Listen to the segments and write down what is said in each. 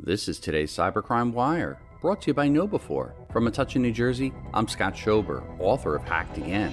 This is today's Cybercrime Wire, brought to you by KnowBe4. From Metuchen, New Jersey, I'm Scott Schober, author of Hacked Again.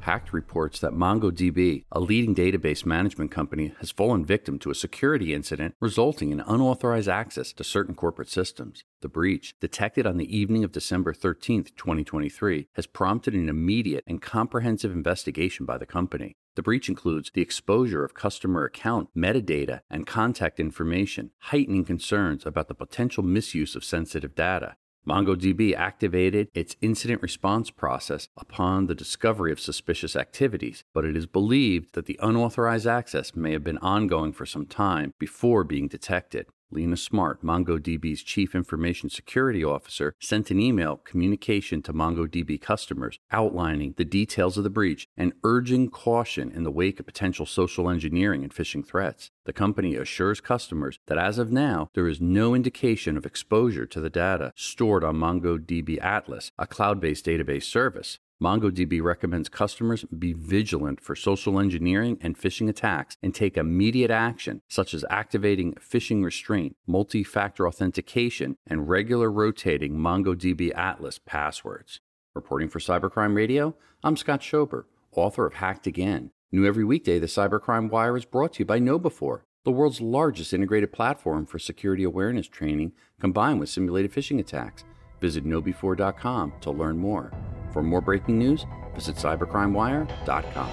PACT reports that MongoDB, a leading database management company, has fallen victim to a security incident resulting in unauthorized access to certain corporate systems. The breach, detected on the evening of December 13, 2023, has prompted an immediate and comprehensive investigation by the company. The breach includes the exposure of customer account metadata and contact information, heightening concerns about the potential misuse of sensitive data. MongoDB activated its incident response process upon the discovery of suspicious activities, but it is believed that the unauthorized access may have been ongoing for some time before being detected. Lena Smart, MongoDB's Chief Information Security Officer, sent an email communication to MongoDB customers outlining the details of the breach and urging caution in the wake of potential social engineering and phishing threats. The company assures customers that as of now, there is no indication of exposure to the data stored on MongoDB Atlas, a cloud-based database service. MongoDB recommends customers be vigilant for social engineering and phishing attacks and take immediate action, such as activating phishing restraint, multi-factor authentication, and regular rotating MongoDB Atlas passwords. Reporting for Cybercrime Radio, I'm Scott Schober, author of Hacked Again. New every weekday, the Cybercrime Wire is brought to you by KnowBe4, the world's largest integrated platform for security awareness training combined with simulated phishing attacks. Visit KnowBe4.com to learn more. For more breaking news, visit cybercrimewire.com.